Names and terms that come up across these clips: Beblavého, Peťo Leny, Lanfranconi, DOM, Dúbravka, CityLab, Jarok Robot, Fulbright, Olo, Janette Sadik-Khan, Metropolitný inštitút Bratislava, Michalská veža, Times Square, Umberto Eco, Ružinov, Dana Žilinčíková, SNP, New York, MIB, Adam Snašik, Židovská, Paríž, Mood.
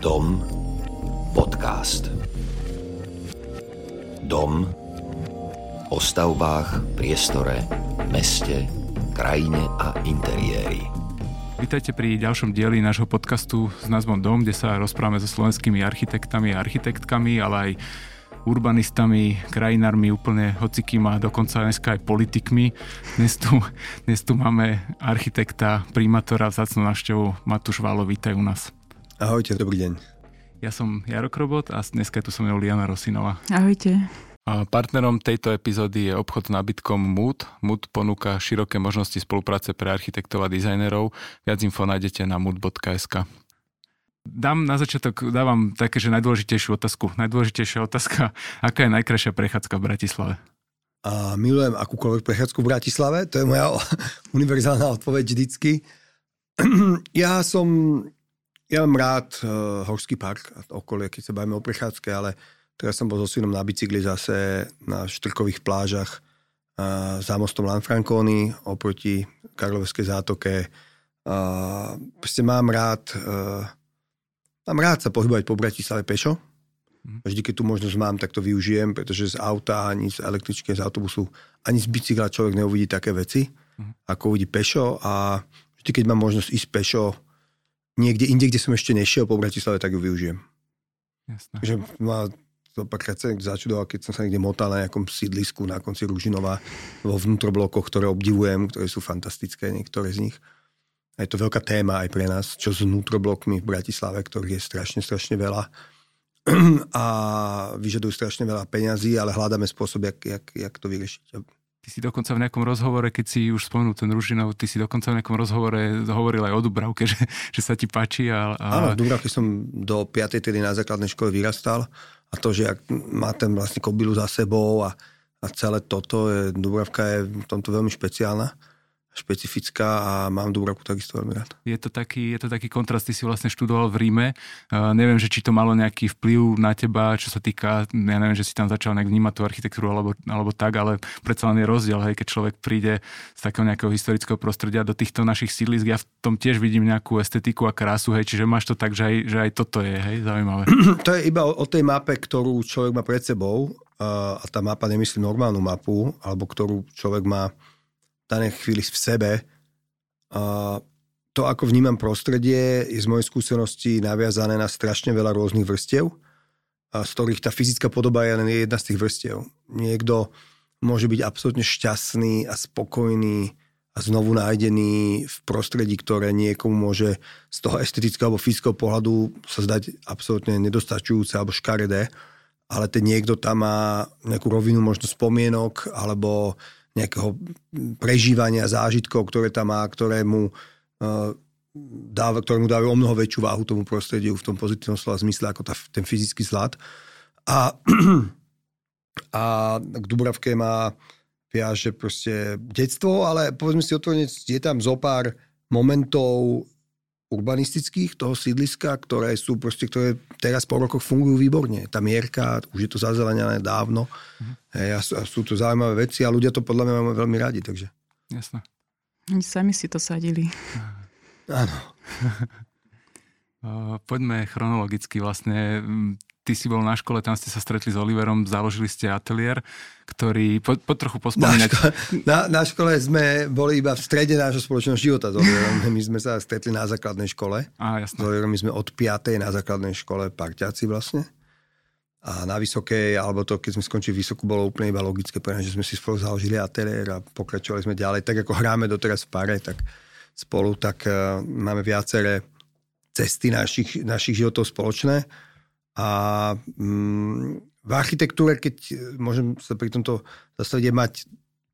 DOM podcast. DOM o stavbách, priestore, meste, krajine a interiéri. Vítajte pri ďalšom dieli nášho podcastu s názvom DOM, kde sa rozprávame so slovenskými architektami a architektkami, ale aj urbanistami, krajinármi, úplne hocikým a dokonca dneska aj politikmi. Dnes tu máme architekta, primátora, vzácnu návštevu Matúš Vallo. Vítaj u nás. Ahojte, dobrý deň. Ja som Jarok Robot a dneska tu som mnou Liana Rosinová. Ahojte. Partnerom tejto epizódy je obchod s nábytkom Mood. Mood ponúka široké možnosti spolupráce pre architektov a dizajnerov. Viac info nájdete na mood.sk. Dávam také, že najdôležitejšiu otázku. Najdôležitejšia otázka, aká je najkrajšia prechádzka v Bratislave? Milujem akúkoľvek prechádzku v Bratislave, to je moja univerzálna odpoveď vždycky. Ja mám rád Horský park a okolie, keď sa bavíme o prechádzke, ale teraz som bol so synom na bicykli zase na štrkových plážach za mostom Lanfranconi oproti Karlovskej zátoke. Proste mám rád sa pohybovať po Bratislave pešo. Vždy, keď tu možnosť mám, tak to využijem, pretože z auta, ani z električky, z autobusu, ani z bicykla človek neuvidí také veci, ako uvidí pešo. A vždy, keď mám možnosť ísť pešo niekde inde, kde som ešte nešiel po Bratislave, tak ju využijem. Jasné. Takže ma to párkrát začudoval, keď som sa niekde motal na nejakom sídlisku na konci Ružinova, vo vnútroblokoch, ktoré obdivujem, ktoré sú fantastické, niektoré z nich. A je to veľká téma aj pre nás, čo s vnútroblokmi v Bratislave, ktorých je strašne veľa a vyžadujú strašne veľa peňazí, ale hľadáme spôsob, jak to vyriešiť. Ty si dokonca v nejakom rozhovore, keď si už spomenul ten Ružinov, hovoril aj o Dúbravke, že sa ti páči. Áno, v Dúbravke som do 5. triedy na základnej škole vyrastal a to, že ak má ten vlastne kobylu za sebou a celé toto, Dúbravka je v tomto veľmi špecifická a mám Dúbravku takisto veľmi rád. Je to taký kontrast, ty si vlastne študoval v Ríme. Neviem, že či to malo nejaký vplyv na teba, čo sa týka, ja neviem, že si tam začal nejak vnímať tú architektúru alebo tak, ale predsa len je rozdiel, hej, keď človek príde z takého nejakého historického prostredia do týchto našich sídlisk. Ja v tom tiež vidím nejakú estetiku a krásu, hej, čiže máš to tak, že aj toto je, hej, zaujímavé. To je iba o tej mape, ktorú človek má pred sebou a tá mapa, nemyslím normálnu mapu, alebo ktorú človek má danej chvíli v sebe. To, ako vnímam prostredie, je z mojej skúsenosti naviazané na strašne veľa rôznych vrstiev, z ktorých tá fyzická podoba je len jedna z tých vrstiev. Niekto môže byť absolútne šťastný a spokojný a znovu nájdený v prostredí, ktoré niekomu môže z toho estetického alebo fyzického pohľadu sa zdať absolútne nedostačujúce alebo škaredé, ale ten niekto tam má nejakú rovinu možno spomienok alebo nejakého prežívania, zážitkov, ktoré tam má, ktorému dávajú o mnoho väčšiu váhu tomu prostrediu v tom pozitívnom slova zmysle ako ten fyzický zlad. A k Dúbravke má viaže proste detstvo, ale povedzme si otvorene, je tam zopár momentov urbanistických toho sídliska, ktoré teraz po rokoch fungujú výborne. Tá mierka, už je to zazelenené dávno. A sú to zaujímavé veci a ľudia to podľa mňa máme veľmi radi, takže. Jasné. Oni sami si to sadili. Áno. Poďme chronologicky vlastne. Ty si bol na škole, tam ste sa stretli s Oliverom, založili ste ateliér, ktorý po trochu pospomínať. Na škole sme boli iba v strede nášho spoločného života s Oliverom. My sme sa stretli na základnej škole. Á, jasné. S Oliverom sme od 5. na základnej škole parťáci vlastne. A na vysokej, alebo to, keď sme skončili vysokú, bolo úplne iba logické, pretože sme si spolu založili ateliér a pokračovali sme ďalej. Tak ako hráme doteraz v pare, tak spolu, tak máme viaceré cesty našich životov spoločné. A v architektúre, keď môžem sa pri tomto zastaviť, mať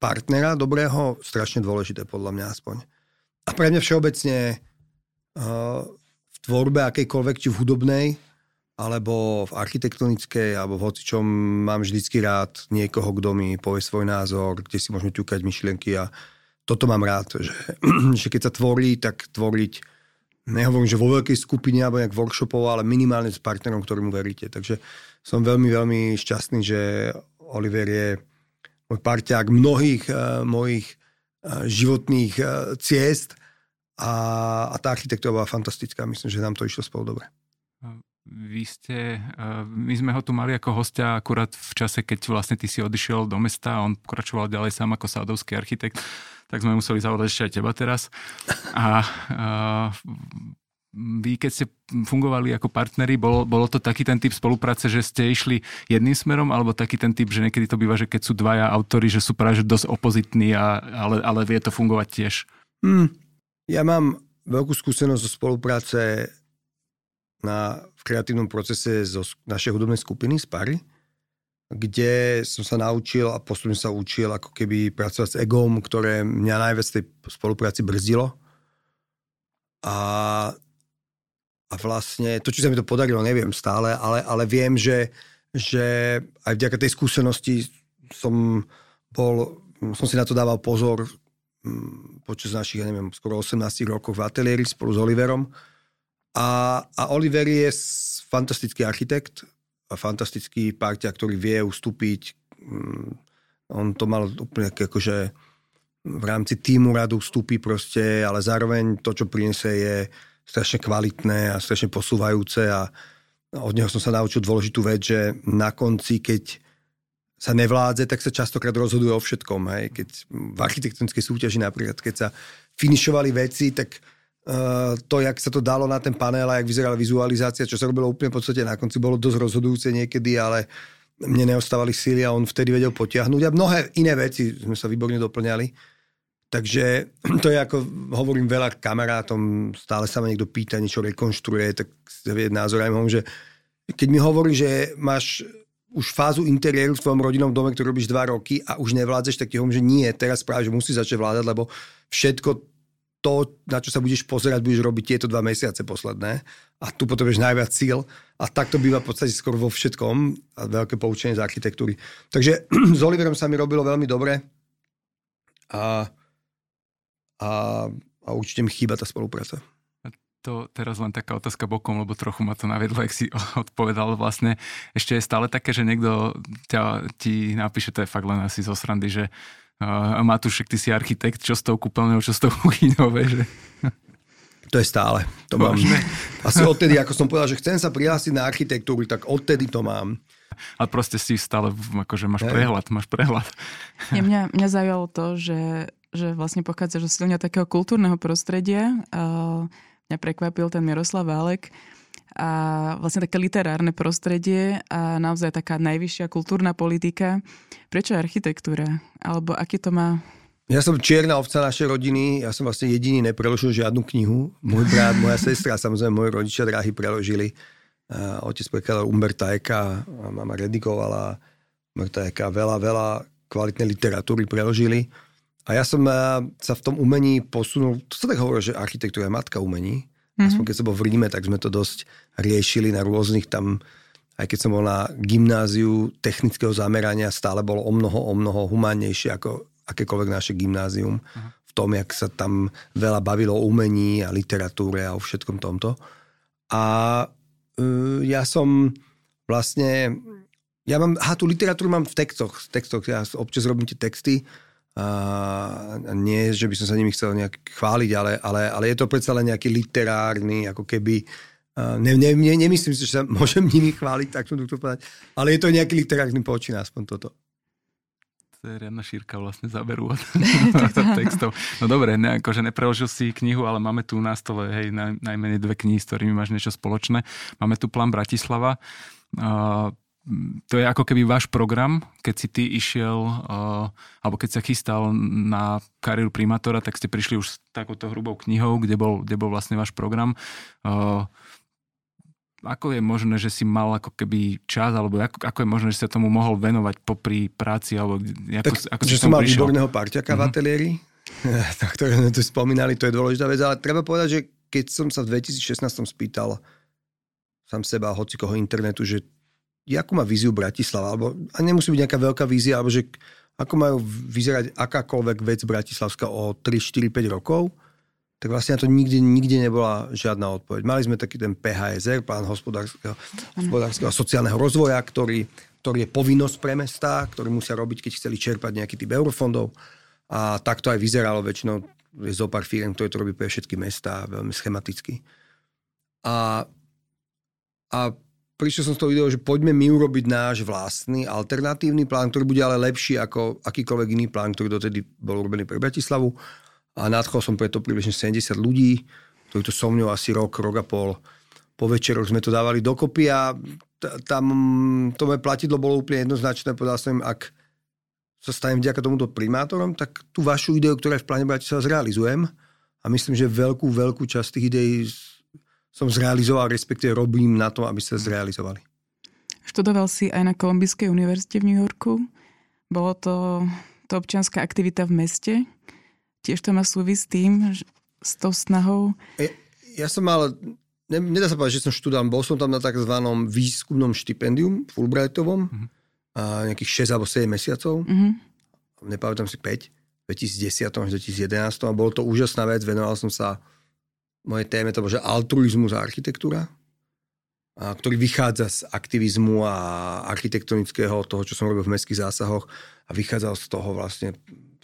partnera dobrého, strašne dôležité, podľa mňa aspoň. A pre mňa všeobecne v tvorbe akejkoľvek, či v hudobnej, alebo v architektonickej, alebo v hocičom mám vždycky rád niekoho, kto mi povie svoj názor, kde si môžeme ťukať myšlienky a toto mám rád, že keď sa tvorí, tak tvoriť. Nehovorím, že vo veľkej skupine alebo nejak workshopov, ale minimálne s partnerom, ktorému veríte. Takže som veľmi, veľmi šťastný, že Oliver je môj parťák mnohých mojich životných ciest a tá architektúra bola fantastická. Myslím, že nám to išlo spolu dobre. My sme ho tu mali ako hostia akurát v čase, keď vlastne ty si odišiel do mesta a on pokračoval ďalej sám ako sadovský architekt, tak sme museli zavolať ešte aj teba teraz. A vy, keď ste fungovali ako partneri, bolo to taký ten typ spolupráce, že ste išli jedným smerom, alebo taký ten typ, že niekedy to býva, že keď sú dvaja autori, že sú práve dosť opozitní, ale vie to fungovať tiež? Ja mám veľkú skúsenosť zo spolupráce v kreatívnom procese zo našej hudobnej skupiny z Pary, kde som sa naučil a postupne sa učil ako keby pracovať s egom, ktoré mňa najviac tej spolupráci brzdilo. A vlastne to, či sa mi to podarilo, neviem stále, ale viem, že aj vďaka tej skúsenosti som si na to dával pozor počas našich, neviem, skoro 18 rokov v ateliéri spolu s Oliverom. A Oliver je fantastický architekt a fantastický parťák, ktorý vie ustúpiť. On to mal úplne akože v rámci týmu radu ustúpi proste, ale zároveň to, čo prinesie, je strašne kvalitné a strašne posúvajúce a od neho som sa naučil dôležitú vec, že na konci, keď sa nevládze, tak sa častokrát rozhoduje o všetkom. Hej. Keď v architektonickej súťaži napríklad, keď sa finišovali veci, tak to, jak sa to dalo na ten panel a jak vyzerala vizualizácia, čo sa robilo úplne v podstate na konci, bolo dosť rozhodujúce niekedy, ale mne neostávali síly a on vtedy vedel potiahnuť a mnohé iné veci sme sa výborne doplňali. Takže to je ako, hovorím veľa kamarátom, stále sa ma niekto pýta, niečo rekonštruuje, tak sa vie názor aj môžem, že keď mi hovorí, že máš už fázu interiéru v tvojom rodinnom dome, ktorý robíš 2 roky a už nevládzeš, tak ti hovorím, že nie, teraz práve, že musíš začať vládať, lebo všetko to, na čo sa budeš pozerať, budeš robiť tieto 2 mesiace posledné a tu potrebuješ najviac síl a tak to býva v podstate skoro vo všetkom a veľké poučenie z architektúry. Takže s Oliverom sa mi robilo veľmi dobre a určite mi chýba tá spolupráca. To teraz len taká otázka bokom, lebo trochu ma to naviedlo, jak si odpovedal vlastne. Ešte je stále také, že niekto ti napíše, to je fakt len asi zo srandy, že Matúšek, ty si architekt, čo s tou kúpeľňou, čo s tou kuchyňou, že... To je stále, to mám. Asi odtedy, ako som povedal, že chcem sa prihlásiť na architektúru, tak odtedy to mám. A proste si stále, akože máš prehľad. Ja, mňa zaujalo to, že vlastne pochádzaš silne takého kultúrneho prostredia. Mňa prekvapil ten Miroslav Válek a vlastne také literárne prostredie a naozaj taká najvyššia kultúrna politika. Prečo architektúra? Alebo aký to má... Ja som čierna ovca našej rodiny, ja som vlastne jediný nepreložil žiadnu knihu. Môj brat, moja sestra, samozrejme moji rodičia dráhy preložili. Otec prekladal Umberta Eka, mama redikovala Umberta Eka, veľa kvalitnej literatúry preložili. A ja som sa v tom umení posunul, to sa tak hovorí, že architektúra je matka umení. Aspoň keď som bol v Ríme, tak sme to dosť riešili na rôznych tam, aj keď som bol na gymnáziu technického zamerania, stále bolo o mnoho humánnejšie ako akékoľvek naše gymnázium, v tom, jak sa tam veľa bavilo o umení a literatúre a o všetkom tomto. A ja som vlastne... tú literatúru mám v textoch. Ja občas robím tie texty. A nie, že by som sa nimi chcel nejak chváliť, ale je to predsa len nejaký literárny, ako keby... Nemyslím si, že sa môžem nimi chváliť, tak som to povedať. Ale je to nejaký literárny počin, aspoň toto. Riadna šírka vlastne zaberú od textov. No dobre, akože nepreložil si knihu, ale máme tu na stole najmenej 2 knihy, s ktorými máš niečo spoločné. Máme tu plán Bratislava. To je ako keby váš program, keď si ty išiel, alebo keď sa chystal na kariéru primátora, tak ste prišli už s takouto hrubou knihou, kde bol vlastne váš program. Ako je možné, že si mal ako keby čas, alebo ako je možné, že sa tomu mohol venovať popri práci, alebo ako si som mal prišiel? Výborného parťaka v ateliéri, na ktoré sme tu spomínali, to je dôležitá vec, ale treba povedať, že keď som sa v 2016 spýtal sám seba, hoci koho internetu, že akú má víziu Bratislava, alebo a nemusí byť nejaká veľká vízia, alebo že ako majú vyzerať akákoľvek vec bratislavská o 3, 4, 5 rokov, tak vlastne na to nikde nebola žiadna odpoveď. Mali sme taký ten PHSR, plán hospodárskeho a sociálneho rozvoja, ktorý je povinnosť pre mestá, ktorý musia robiť, keď chceli čerpať nejaký typ eurofondov. A tak to aj vyzeralo väčšinou. Je zo pár firiem, ktoré to robí pre všetky mestá, veľmi schematicky. A prišiel som z toho videa, že poďme my urobiť náš vlastný alternatívny plán, ktorý bude ale lepší ako akýkoľvek iný plán, ktorý dotedy bol urobený pre Bratislavu. A nadchol som preto približne 70 ľudí, ktorí to so mňou asi rok a pol. Po večeroch sme to dávali dokopy a tam to moje platidlo bolo úplne jednoznačné. Povedal som im, ak sa stanem vďaka tomuto primátorom, tak tú vašu ideu, ktorá je v pláne Bratislava, zrealizujem. A myslím, že veľkú časť tých ideí som zrealizoval, respektíve robím na to, aby sa zrealizovali. Študoval si aj na Kolumbijskej univerzite v New Yorku. Bolo to občianska aktivita v meste. Tiež to má súvisť s tým, s tou snahou. Ja som mal... Nedá sa povedať, že som študant, bol som tam na takzvanom výskumnom štipendium Fulbrightovom, a nejakých 6 alebo 7 mesiacov, nepamätám si 5, v 2010 až 2011, a bolo to úžasná vec, venoval som sa mojej téme, to bol, že altruizmus a architektúra, a ktorý vychádza z aktivizmu a architektonického, toho, čo som robil v mestských zásahoch, a vychádzal z toho vlastne,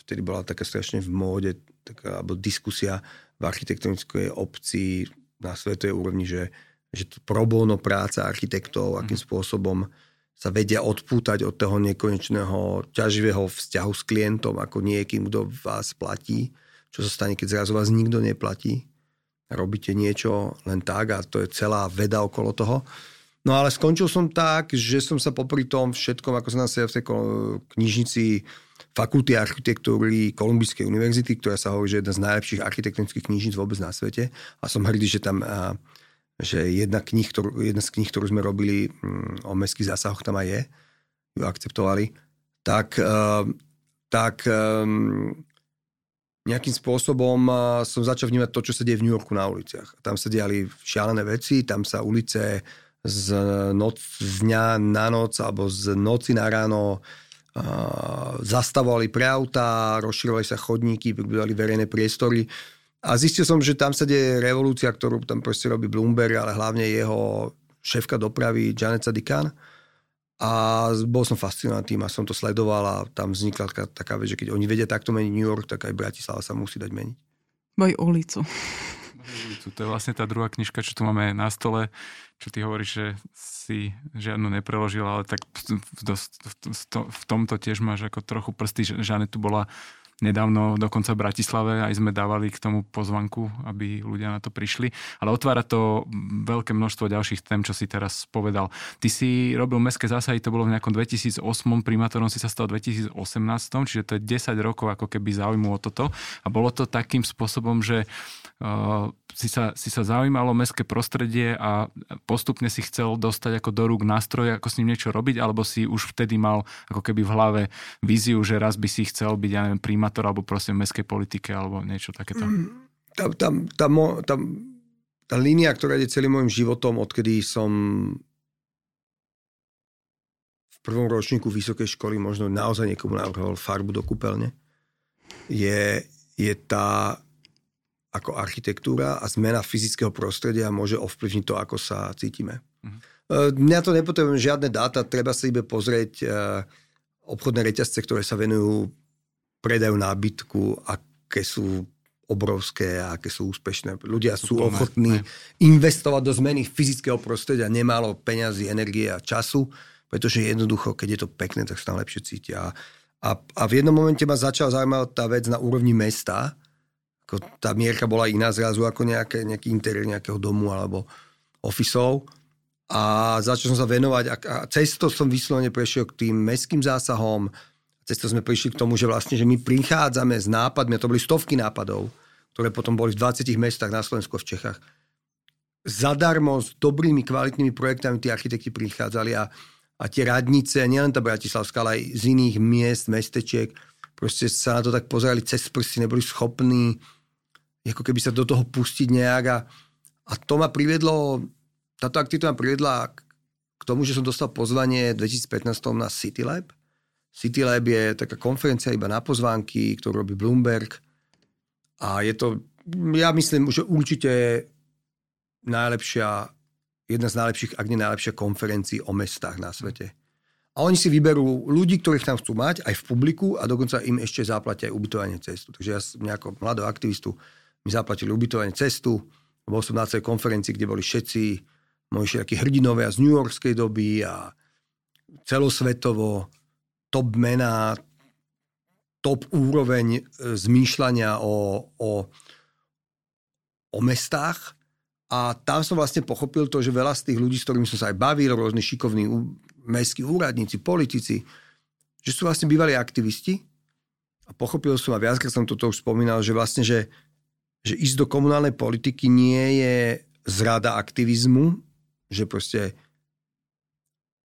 vtedy bola taká strašne v móde, taká, alebo diskusia v architektonickej obci, na svetovej úrovni, že to pro bono práca architektov, akým spôsobom sa vedia odpútať od toho nekonečného ťaživého vzťahu s klientom, ako niekým, kto vás platí. Čo sa stane, keď zrazu vás nikto neplatí? Robíte niečo len tak a to je celá veda okolo toho. No ale skončil som tak, že som sa popri tom všetkom, ako som nasiel v tej knižnici Fakulty architektúry Kolumbijskej univerzity, ktorá sa hovorí, že je jedna z najlepších architektonických knižníc vôbec na svete. A som hrdý, že tam že jedna z kníh, ktorú sme robili o mestských zásahoch, tam aj je, ju akceptovali, tak nejakým spôsobom som začal vnímať to, čo sa deje v New Yorku na uliciach. Tam sa diali šialené veci, tam sa ulice z dňa na noc alebo z noci na ráno zastavovali pre autá, rozširovali sa chodníky, vybudovali verejné priestory. A zistil som, že tam sa deje revolúcia, ktorú tam proste robí Bloomberg, ale hlavne jeho šéfka dopravy Janette Sadik-Khan. A bol som fascinovaný tým a som to sledoval a tam vznikla taká vec, že keď oni vedia takto meniť New York, tak aj Bratislava sa musí dať meniť. Boj ulicu. To je vlastne tá druhá knižka, čo tu máme na stole, čo ty hovoríš, že si žiadnu nepreložil, ale tak v tomto tiež máš ako trochu prsty. Žane tu bola nedávno dokonca v Bratislave, aj sme dávali k tomu pozvanku, aby ľudia na to prišli. Ale otvára to veľké množstvo ďalších tém, čo si teraz povedal. Ty si robil mestské zásahy, to bolo v nejakom 2008, primátorom si sa stal v 2018, čiže to je 10 rokov ako keby zaujímalo toto. A bolo to takým spôsobom, že si sa zaujímalo mestské prostredie a postupne si chcel dostať ako do rúk nástroj, ako s ním niečo robiť, alebo si už vtedy mal ako keby v hlave víziu, že raz by si chcel byť, ja neviem, primátor alebo proste v mestskej politike alebo niečo takéto? Tá línia, ktorá ide celým môjim životom, odkedy som v prvom ročníku vysokej školy možno naozaj niekomu navrhoval farbu do kúpeľne, je tá ako architektúra a zmena fyzického prostredia môže ovplyvniť to, ako sa cítime. Ja to nepotrebujem žiadne dáta, treba sa iba pozrieť obchodné reťazce, ktoré sa venujú predajú nábytku, aké sú obrovské a aké sú úspešné. Ľudia sú ochotní investovať do zmeny fyzického prostredia nemálo peňazí, energie a času, pretože jednoducho, keď je to pekné, tak sa tam lepšie cítia. A v jednom momente ma začala zaujímať tá vec na úrovni mesta. Tá mierka bola iná zrazu ako nejaký interiér nejakého domu alebo ofisov. A začal som sa venovať a cez to som vyslovene prešiel k tým mestským zásahom. Cez to sme prišli k tomu, že vlastne že my prichádzame s nápadmi, to boli stovky nápadov, ktoré potom boli v 20 mestách na Slovensku a v Čechách. Zadarmo s dobrými, kvalitnými projektami tí architekti prichádzali a tie radnice, nielen tá bratislavská, ale aj z iných miest, mestečiek, proste sa na to tak pozerali cez prsty, neboli schopní ako keby sa do toho pustiť nejak a to ma priviedlo, táto aktivita ma priviedla k tomu, že som dostal pozvanie v 2015 na CityLab. CityLab je taká konferencia iba na pozvánky, ktorú robí Bloomberg a je to, ja myslím, že určite jedna z najlepších, ak nie najlepšia konferencií o mestách na svete. A oni si vyberú ľudí, ktorých tam chcú mať, aj v publiku a dokonca im ešte zaplatia aj ubytovanie cestu. Takže ja som nejako mladého aktivistu, mi zaplatili ubytovanie cestu, bol som na celej konferencii, kde boli všetci možno takí hrdinovia z newyorskej doby a celosvetovo top mená, top úroveň zmýšľania o mestách. A tam som vlastne pochopil to, že veľa z tých ľudí, s ktorými som sa aj bavil, rôzni šikovní mestskí úradníci, politici, že sú vlastne bývalí aktivisti. A pochopil som, a viackrát som toto už spomínal, že vlastne, že ísť do komunálnej politiky nie je zrada aktivizmu, že proste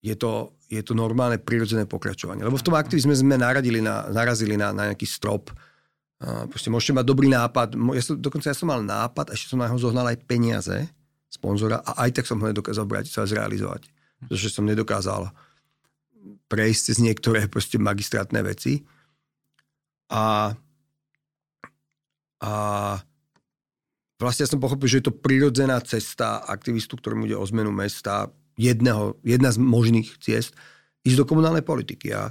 je to normálne, prirodzené pokračovanie. Lebo v tom aktivizme sme narazili na nejaký strop. Proste môžete mať dobrý nápad. Ja som mal nápad, ešte som na ho zohnal aj peniaze sponzora a aj tak som ho nedokázal Bratislave zrealizovať. Pretože som nedokázal prejsť cez niektoré proste magistrátne veci. A vlastne ja som pochopil, že je to prirodzená cesta aktivistu, ktorému ide o zmenu mesta, jedna z možných ciest, ísť do komunálnej politiky. A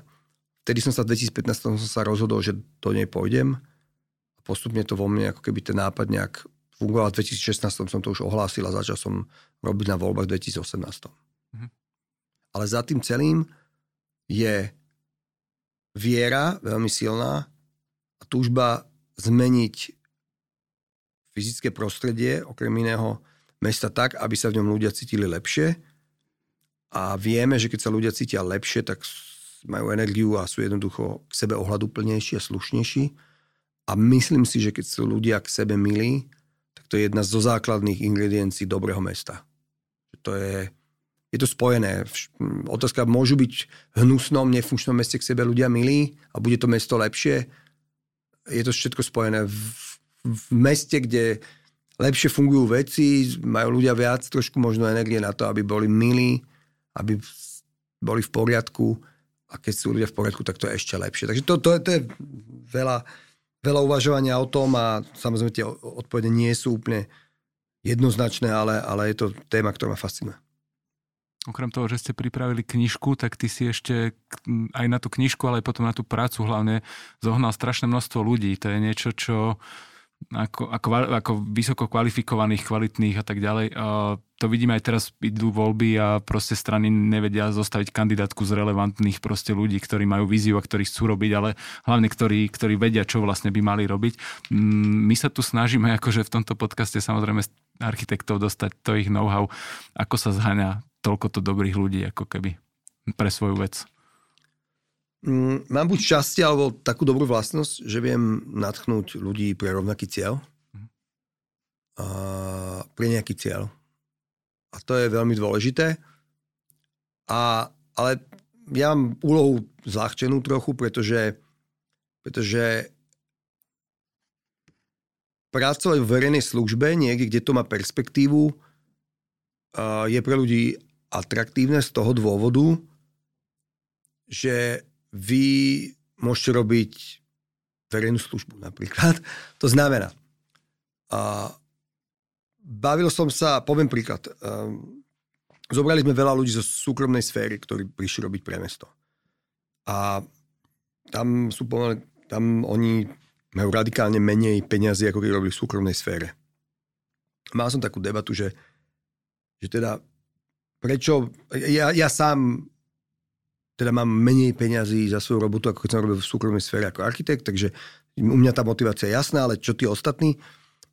vtedy som sa v 2015 rozhodol, že do nej pôjdem. A postupne to vo mne, ako keby ten nápad nejak fungoval. V 2016 som to už ohlásil a začal som robiť na voľbách v 2018. Mhm. Ale za tým celým je viera veľmi silná a túžba zmeniť fyzické prostredie, okrem iného mesta tak, aby sa v ňom ľudia cítili lepšie. A vieme, že keď sa ľudia cítia lepšie, tak majú energiu a sú jednoducho k sebe ohľaduplnejší a slušnejší. A myslím si, že keď sú ľudia k sebe milí, tak to je jedna zo základných ingrediencií dobrého mesta. Je to spojené. Otázka, môžu byť v hnusnom, nefunkčnom meste k sebe ľudia milí a bude to mesto lepšie? Je to všetko spojené. V meste, kde lepšie fungujú veci, majú ľudia viac trošku možno energie na to, aby boli milí, aby boli v poriadku, a keď sú ľudia v poriadku, tak to je ešte lepšie. Takže to je veľa uvažovania o tom a samozrejme tie odpovede nie sú úplne jednoznačné, ale je to téma, ktorá ma fascinuje. Okrem toho, že ste pripravili knižku, tak ty si ešte aj na tú knižku, ale aj potom na tú prácu hlavne zohnal strašné množstvo ľudí. To je niečo, čo ako vysoko kvalifikovaných, kvalitných a tak ďalej. To vidím aj teraz, idú voľby a proste strany nevedia zostaviť kandidátku z relevantných proste ľudí, ktorí majú víziu a ktorí chcú robiť, ale hlavne ktorí vedia, čo vlastne by mali robiť. My sa tu snažíme akože v tomto podcaste samozrejme architektov dostať to ich know-how, ako sa zháňa toľkoto dobrých ľudí, ako keby pre svoju vec. Mám buď šťastie, alebo takú dobrú vlastnosť, že viem natchnúť ľudí pre rovnaký cieľ. A pre nejaký cieľ. A to je veľmi dôležité. Ale ja mám úlohu zľahčenú trochu, pretože pracovať v verejnej službe, niekde, kde to má perspektívu, je pre ľudí atraktívne z toho dôvodu, že vy môžete robiť verejnú službu napríklad. To znamená, bavil som sa, poviem príklad, zobrali sme veľa ľudí zo súkromnej sféry, ktorí prišli robiť pre mesto. A tam oni majú radikálne menej peňazí, ako keď robili v súkromnej sfére. Mal som takú debatu, že teda prečo, ja sám teda mám menej peňazí za svoju robotu, ako keď som robil v súkromnej sfére ako architekt, takže u mňa tá motivácia je jasná, ale čo tí ostatní?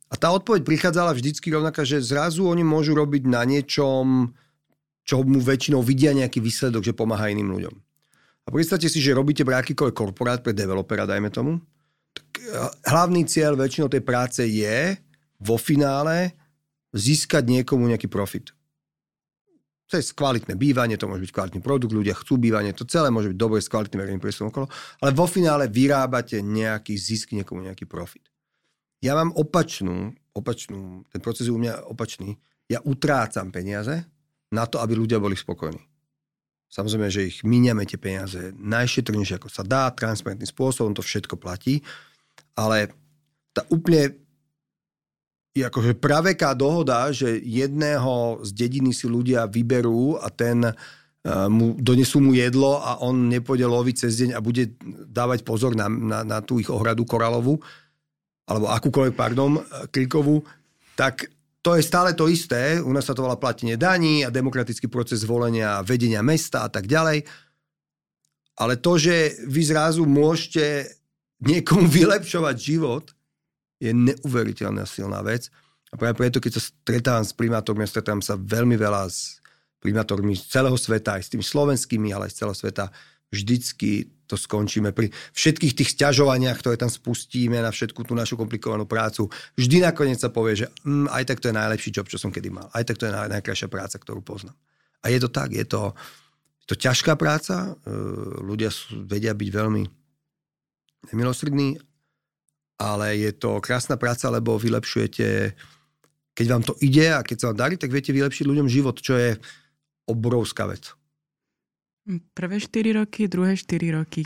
A tá odpoveď prichádzala vždycky rovnaká, že zrazu oni môžu robiť na niečom, čo mu väčšinou vidia nejaký výsledok, že pomáha iným ľuďom. A predstavte si, že robíte pre akýkoľvek korporát, pre developera, dajme tomu. Tak hlavný cieľ väčšinou tej práce je vo finále získať niekomu nejaký profit. To je kvalitné bývanie, to môže byť kvalitný produkt, ľudia chcú bývanie, to celé môže byť dobre s kvalitným verejným priestorom okolo, ale vo finále vyrábate nejaký zisk, niekomu nejaký profit. Ja mám opačnú, ten proces je u mňa opačný, ja utrácam peniaze na to, aby ľudia boli spokojní. Samozrejme, že ich míňame tie peniaze najšetrnejšie, ako sa dá, transparentným spôsobom, to všetko platí, ale tá úplne je akože praveká dohoda, že jedného z dediny si ľudia vyberú a ten mu donesú mu jedlo a on nepôjde loviť cez deň a bude dávať pozor na tú ich ohradu koralovú alebo akúkoľvek, krikovú, tak To je stále to isté, u nás sa to volá platenie daní a demokratický proces volenia vedenia mesta a tak ďalej. Ale to, že vy zrazu môžete niekomu vylepšovať život, je neuveriteľná silná vec. A práve preto, keď sa stretávam s primátormi, stretávam sa veľmi veľa s primátormi z celého sveta, aj s tými slovenskými, ale aj z celého sveta, vždycky to skončíme pri všetkých tých sťažovaniach, ktoré tam spustíme na všetku tú našu komplikovanú prácu. Vždy nakoniec sa povie, že aj tak to je najlepší job, čo som kedy mal. Aj tak to je najkrajšia práca, ktorú poznám. A je to tak, je to ťažká práca. Ľudia vedia byť veľmi nemilosrdní, ale je to krásna práca, lebo vylepšujete, keď vám to ide a keď sa vám darí, tak viete vylepšiť ľuďom život, čo je obrovská vec. Prvé 4 roky, druhé 4 roky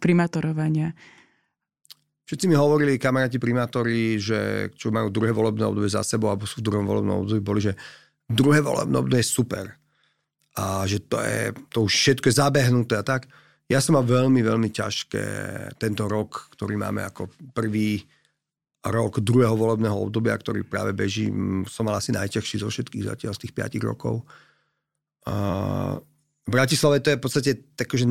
primátorovania. Všetci mi hovorili, kamaráti primátori, že čo majú druhé volebné obdobie za sebou, alebo sú v druhom volebnom období, boli, že druhé volebné obdobie je super. A že to už všetko je zabehnuté a tak. Ja som mal veľmi, veľmi ťažké tento rok, ktorý máme ako prvý rok druhého volebného obdobia, ktorý práve beží. Som mal asi najťažší zo všetkých zatiaľ z tých 5 rokov. V Bratislave to je v podstate tak, že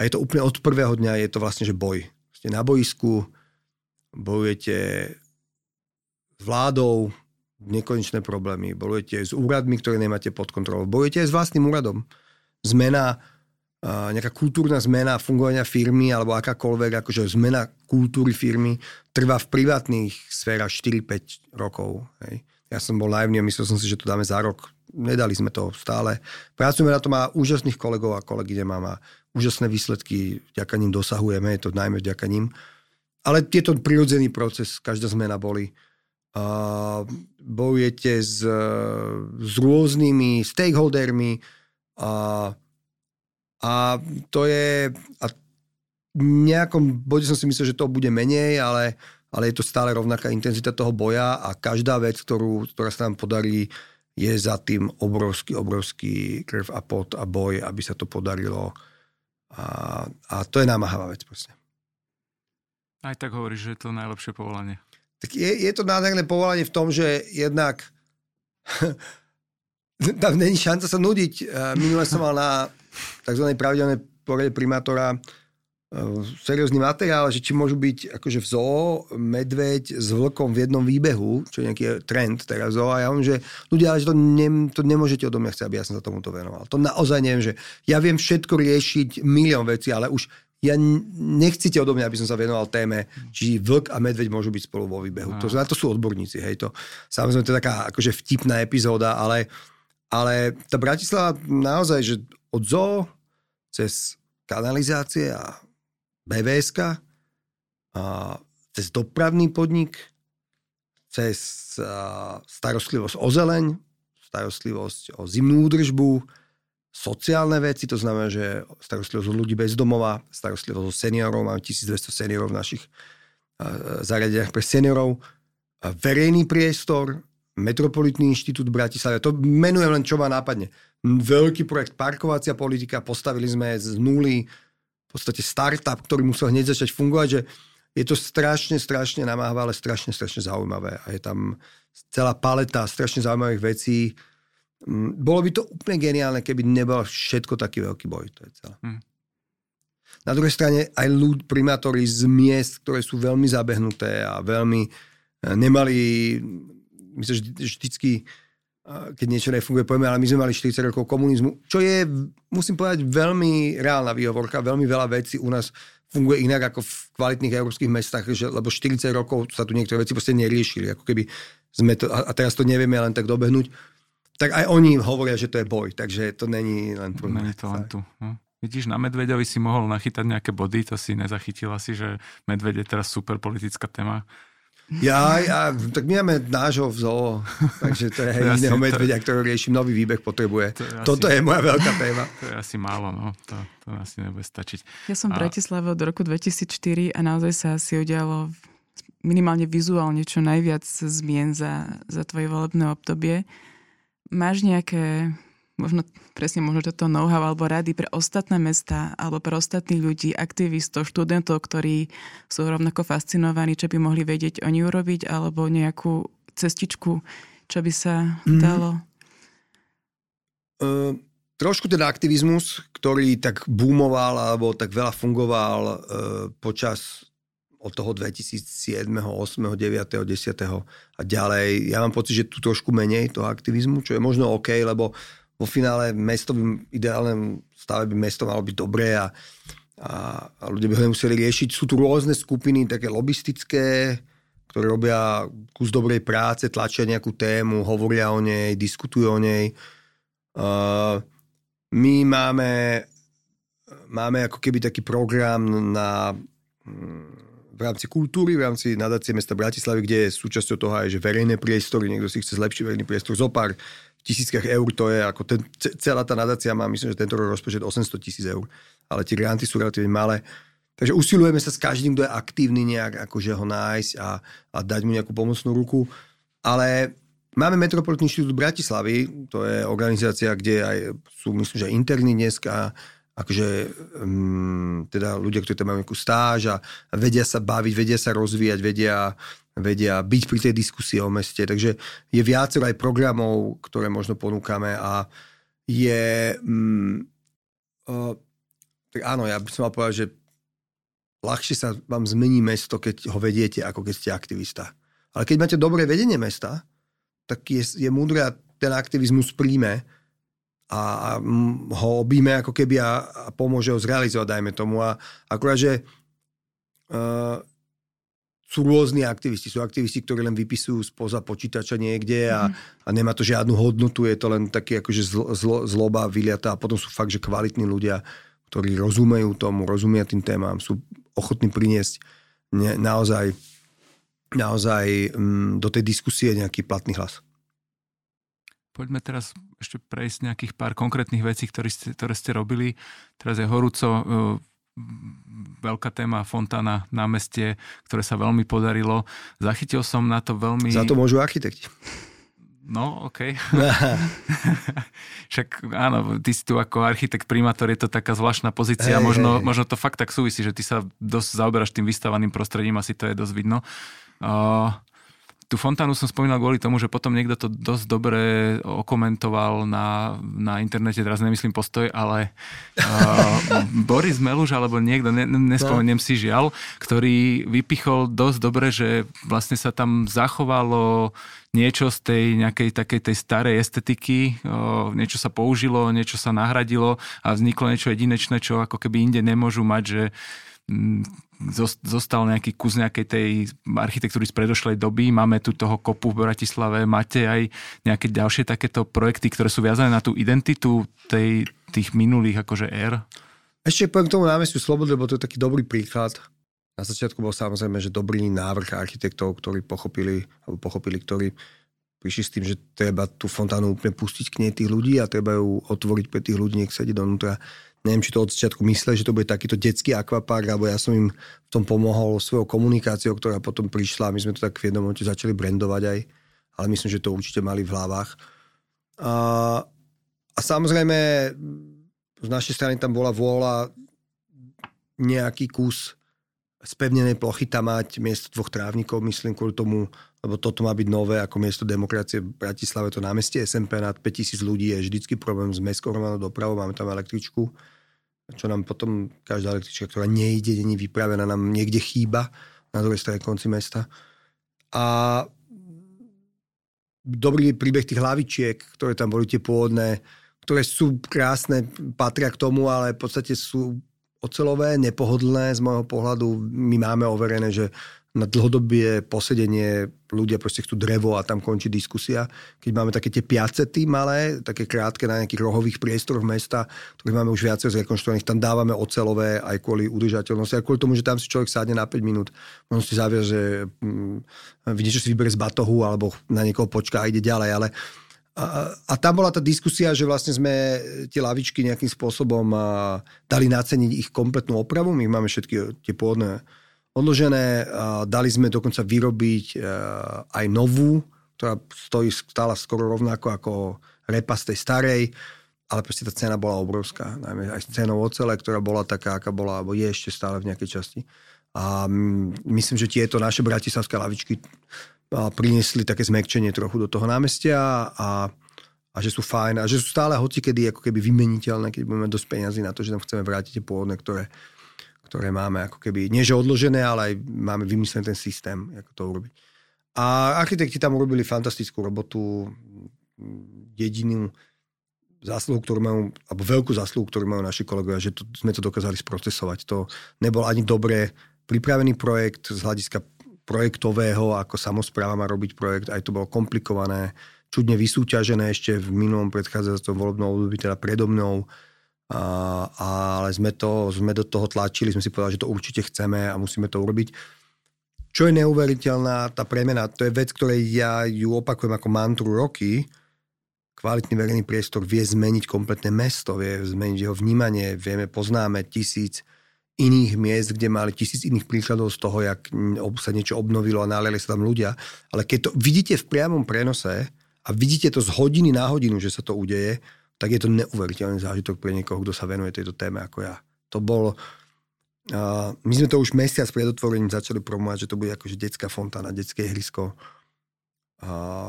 a je to úplne od prvého dňa, je to vlastne, že boj. Ste na boisku, bojujete s vládou, nekonečné problémy, bojujete s úradmi, ktoré nemáte pod kontrolou, bojujete aj s vlastným úradom. Zmena, nejaká kultúrna zmena fungovania firmy, alebo akákoľvek, akože zmena kultúry firmy trvá v privátnych sférach 4-5 rokov. Hej. Ja som bol naivný a myslel som si, že to dáme za rok. Nedali sme to stále. Pracujeme na to, má úžasných kolegov a kolegyne, má úžasné výsledky, vďaka ním dosahujeme, je to najmä vďaka ním. Ale je to prirodzený proces, každá zmena boli. Bojujete s rôznymi stakeholdermi a to je... A v nejakom bode som si myslel, že to bude menej, ale je to stále rovnaká intenzita toho boja a každá vec, ktorá sa nám podarí, je za tým obrovský, obrovský krv a pot a boj, aby sa to podarilo. A to je námahavá vec proste. Aj tak hovoríš, že je to najlepšie povolanie. Tak je to nádherné povolanie v tom, že jednak tam není šanca sa nudiť. Minule som mal na tzv. Pravidelnej porade primátora seriózny materiál, že či môžu byť akože v zoo medveď s vlkom v jednom výbehu, čo je nejaký trend teraz zoo, a ja viem, že ľudia, ale že to nemôžete odo mňa chcieť, aby ja som sa tomuto venoval. To naozaj neviem, že ja viem všetko riešiť, milión vecí, ale už ja nechcete odo mňa, aby som sa venoval téme, či vlk a medveď môžu byť spolu vo výbehu. To, na to sú odborníci, hej, to samozrejme to je taká akože vtipná epizóda, ale tá Bratislava naozaj, že od zoo cez kanalizácie a BVS-ka, cez dopravný podnik, cez starostlivosť o zeleň, starostlivosť o zimnú údržbu, sociálne veci, to znamená, že starostlivosť o ľudí bez domova, starostlivosť o seniorov, máme 1200 seniorov v našich zariadeniach pre seniorov, verejný priestor, Metropolitný inštitút Bratislava, to menujem len, čo ma nápadne. Veľký projekt, parkovacia politika, postavili sme z nuly v podstate startup, ktorý musel hneď začať fungovať, že je to strašne, strašne namáhavé, ale strašne, strašne zaujímavé. A je tam celá paleta strašne zaujímavých vecí. Bolo by to úplne geniálne, keby nebol všetko taký veľký boj. To je celé. Na druhej strane aj primátori z miest, ktoré sú veľmi zabehnuté a veľmi nemali, myslím, že vždycky, keď niečo nefunguje, povieme, ale my sme mali 40 rokov komunizmu, čo je, musím povedať, veľmi reálna výhovorka, veľmi veľa vecí u nás funguje inak ako v kvalitných európskych mestách, lebo 40 rokov sa tu niektoré veci proste neriešili, ako keby sme to, a teraz to nevieme len tak dobehnúť, tak aj oni hovoria, že to je boj, takže to není len tu. Není to len tu. No. Vidíš, na medveďovi si mohol nachytať nejaké body, to si nezachytila si, že medveď je teraz super politická téma. Tak my máme nášho v zoo, takže to je iného medvedia, ktorý riešim, nový výbeh potrebuje. Toto je moja veľká téma. To je asi málo, no. To asi nebude stačiť. Ja som v Bratislave od roku 2004 a naozaj sa asi udialo minimálne vizuálne čo najviac zmien za tvoje volebné obdobie. Máš nejaké možno presne toto know-how alebo rady pre ostatné mestá alebo pre ostatných ľudí, aktivistov, študentov, ktorí sú rovnako fascinovaní, čo by mohli vedieť oni urobiť alebo nejakú cestičku, čo by sa dalo? Trošku ten aktivizmus, ktorý tak boomoval alebo tak veľa fungoval počas od toho 2007, 8, 9, 10 a ďalej. Ja mám pocit, že tu trošku menej toho aktivizmu, čo je možno OK, lebo vo finále mesto v ideálnom stave by mesto malo byť dobré a ľudia by ho nemuseli riešiť. Sú tu rôzne skupiny, také lobistické, ktoré robia kus dobrej práce, tlačia nejakú tému, hovoria o nej, diskutujú o nej. My máme ako keby taký program na, v rámci kultúry, v rámci nadácie mesta Bratislavy, kde je súčasťou toho aj, že verejné priestory, niekto si chce zlepšiť verejný priestor zopár tisíckach eur, to je ako celá tá nadácia má, myslím, že tento rozpočet 800 000 eur, ale tie granty sú relatívne malé. Takže usilujeme sa s každým, kto je aktívny nejak, akože ho nájsť a dať mu nejakú pomocnú ruku. Ale máme Metropolitný inštitút Bratislavy, to je organizácia, kde aj sú, myslím, že interní dneska, akože teda ľudia, ktorí tam majú nejakú stáž a vedia sa baviť, vedia sa rozvíjať, vedia byť pri tej diskusii o meste. Takže je viacero aj programov, ktoré možno ponúkame a je... tak áno, ja by som mal povedať, že ľahšie sa vám zmení mesto, keď ho vediete, ako keď ste aktivista. Ale keď máte dobré vedenie mesta, tak je múdre a ten aktivizmus príjme a ho obíme ako keby a pomôže ho zrealizovať, dajme tomu. A akurát, že... sú rôzni aktivisti. Sú aktivisti, ktorí len vypisujú spoza počítača niekde a nemá to žiadnu hodnotu. Je to len taký akože zloba vyliatá. A potom sú fakt, že kvalitní ľudia, ktorí rozumejú tomu, rozumia tým témam, sú ochotní priniesť naozaj do tej diskusie nejaký platný hlas. Poďme teraz ešte prejsť nejakých pár konkrétnych vecí, ktoré ste robili. Teraz je horúco... veľká téma fontána na meste, ktoré sa veľmi podarilo. Zachytil som na to veľmi... Za to môžu architekti. No, okej. Okay. Však áno, ty si tu ako architekt primátor, je to taká zvláštna pozícia. Možno to fakt tak súvisí, že ty sa dosť zaoberáš tým vystavaným prostredím, asi to je dosť vidno. Tú fontánu som spomínal kvôli tomu, že potom niekto to dosť dobre okomentoval na internete, teraz nemyslím Postoj, ale Boris Meluš alebo niekto, nespomeniem si žiaľ, ktorý vypichol dosť dobre, že vlastne sa tam zachovalo niečo z tej nejakej takej tej starej estetiky, niečo sa použilo, niečo sa nahradilo a vzniklo niečo jedinečné, čo ako keby inde nemôžu mať, že zostal nejaký kus nejakej tej architektúry z predošlej doby. Máme tu toho kopu v Bratislave. Máte aj nejaké ďalšie takéto projekty, ktoré sú viazané na tú identitu tých minulých akože ér? Ešte poviem k tomu námestiu Slobody, lebo to je taký dobrý príklad. Na začiatku bol samozrejme, že dobrý návrh architektov, ktorí pochopili, ktorí prišli s tým, že treba tú fontánu úplne pustiť k nej tých ľudí a treba ju otvoriť pre tých ľudí, nech sedí donútra. Neviem, či to od začiatku mysleli, že to bude takýto detský akvapark, alebo ja som im v tom pomohol svojou komunikáciou, ktorá potom prišla. My sme to tak v jednom momente začali brandovať aj, ale myslím, že to určite mali v hlavách. A samozrejme, z našej strany tam bola vôľa nejaký kus spevnenej plochy tam mať, miesto 2 trávnikov, myslím, kvôli tomu, lebo toto má byť nové ako miesto demokracie v Bratislave, to námestie SNP nad 5000 ľudí je vždycky problém s mestskou hromadnou dopravou, máme tam električku, čo nám potom každá električka, ktorá nejde, není vypravená, nám niekde chýba na druhej strane konci mesta. A dobrý príbeh tých hlavičiek, ktoré tam boli tie pôvodné, ktoré sú krásne, patria k tomu, ale v podstate sú ocelové, nepohodlné z môjho pohľadu. My máme overené, že na dlhodobie posedenie ľudia proste chcú drevo a tam končí diskusia. Keď máme také tie piacety malé, také krátke na nejakých rohových priestoroch mesta, ktoré máme už viacej zrekonštruovaných, tam dávame ocelové aj kvôli udržateľnosti, aj kvôli tomu, že tam si človek sádne na 5 minút. Možno si zaviaže, niečo si vybere z batohu alebo na niekoho počká a ide ďalej, ale a tam bola tá diskusia, že vlastne sme tie lavičky nejakým spôsobom dali naceniť ich kompletnú opravu. My máme všetky tie pôvodné odložené. Dali sme dokonca vyrobiť aj novú, ktorá stála skoro rovnako ako repa z tej starej. ale proste tá cena bola obrovská. Najmä aj s cenou ocele, ktorá bola taká, aká bola, alebo je ešte stále v nejakej časti. A myslím, že tieto naše bratislavské lavičky priniesli také zmäkčenie trochu do toho námestia a že sú fajn a že sú stále hocikedy ako keby vymeniteľné, keď budeme dosť peniazy na to, že tam chceme vrátiť tie pôvodné, ktoré máme ako keby, nie že odložené, ale aj máme vymyslený ten systém, ako to urobiť. A architekti tam urobili fantastickú robotu, jedinú zásluhu, ktorú majú, alebo veľkú zásluhu, ktorú majú naši kolegovia, že sme to dokázali sprocesovať. To nebol ani dobre pripravený projekt z hľadiska projektového, ako samospráva má robiť projekt, aj to bolo komplikované, čudne vysúťažené ešte v minulom predchádzajúcom volebnom období, teda predo mnou, ale sme do toho tlačili, sme si povedali, že to určite chceme a musíme to urobiť. Čo je neuveriteľná tá premena, to je vec, ktorej ja ju opakujem ako mantru roky. Kvalitný verejný priestor vie zmeniť kompletné mesto, vie zmeniť jeho vnímanie, poznáme 1000 iných miest, kde mali 1000 iných príkladov z toho, jak sa niečo obnovilo a naliali sa tam ľudia. Ale keď to vidíte v priamom prenose a vidíte to z hodiny na hodinu, že sa to udeje, tak je to neuveriteľný zážitok pre niekoho, kto sa venuje tejto téme ako ja. To bol... my sme to už mesiac pred otvorením začali promovať, že to bude akože detská fontána, detské ihrisko.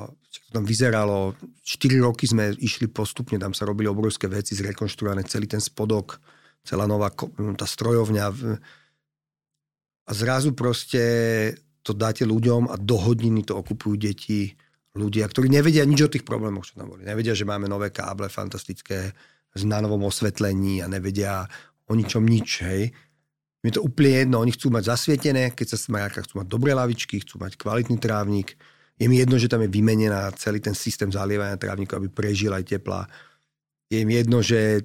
To tam vyzeralo. 4 roky sme išli postupne, tam sa robili obrovské veci, zrekonštruované celý ten spodok, celá nová tá strojovňa. A zrazu proste to dáte ľuďom a do hodiny to okupujú deti, ľudia, ktorí nevedia nič o tých problémoch, čo tam boli. Nevedia, že máme nové káble fantastické s nánovom osvetlení a nevedia o ničom nič, hej. Je to úplne jedno, oni chcú mať zasvietené, keď sa smajáka, chcú mať dobré lavičky, chcú mať kvalitný trávnik. Je mi jedno, že tam je vymenená celý ten systém zalievania trávniku, aby prežil aj teplá. Je im jedno, že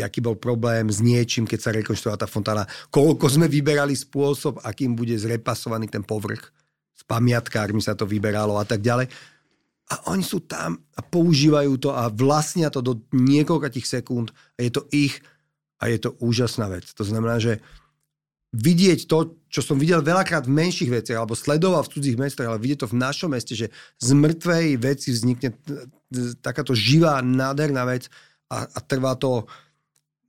aký bol problém s niečím, keď sa rekonštruovala tá fontána. Koľko sme vyberali spôsob, akým bude zrepasovaný ten povrch. S pamiatkármi sa to vyberalo a tak ďalej. A oni sú tam a používajú to a vlastnia to do niekoľkých sekúnd a je to ich. A je to úžasná vec. To znamená, že vidieť to, čo som videl veľakrát v menších veciach, alebo sledoval v cudzích mestách, ale vidieť to v našom meste, že z mŕtvej veci vznikne takáto živá, nádherná vec a trvá to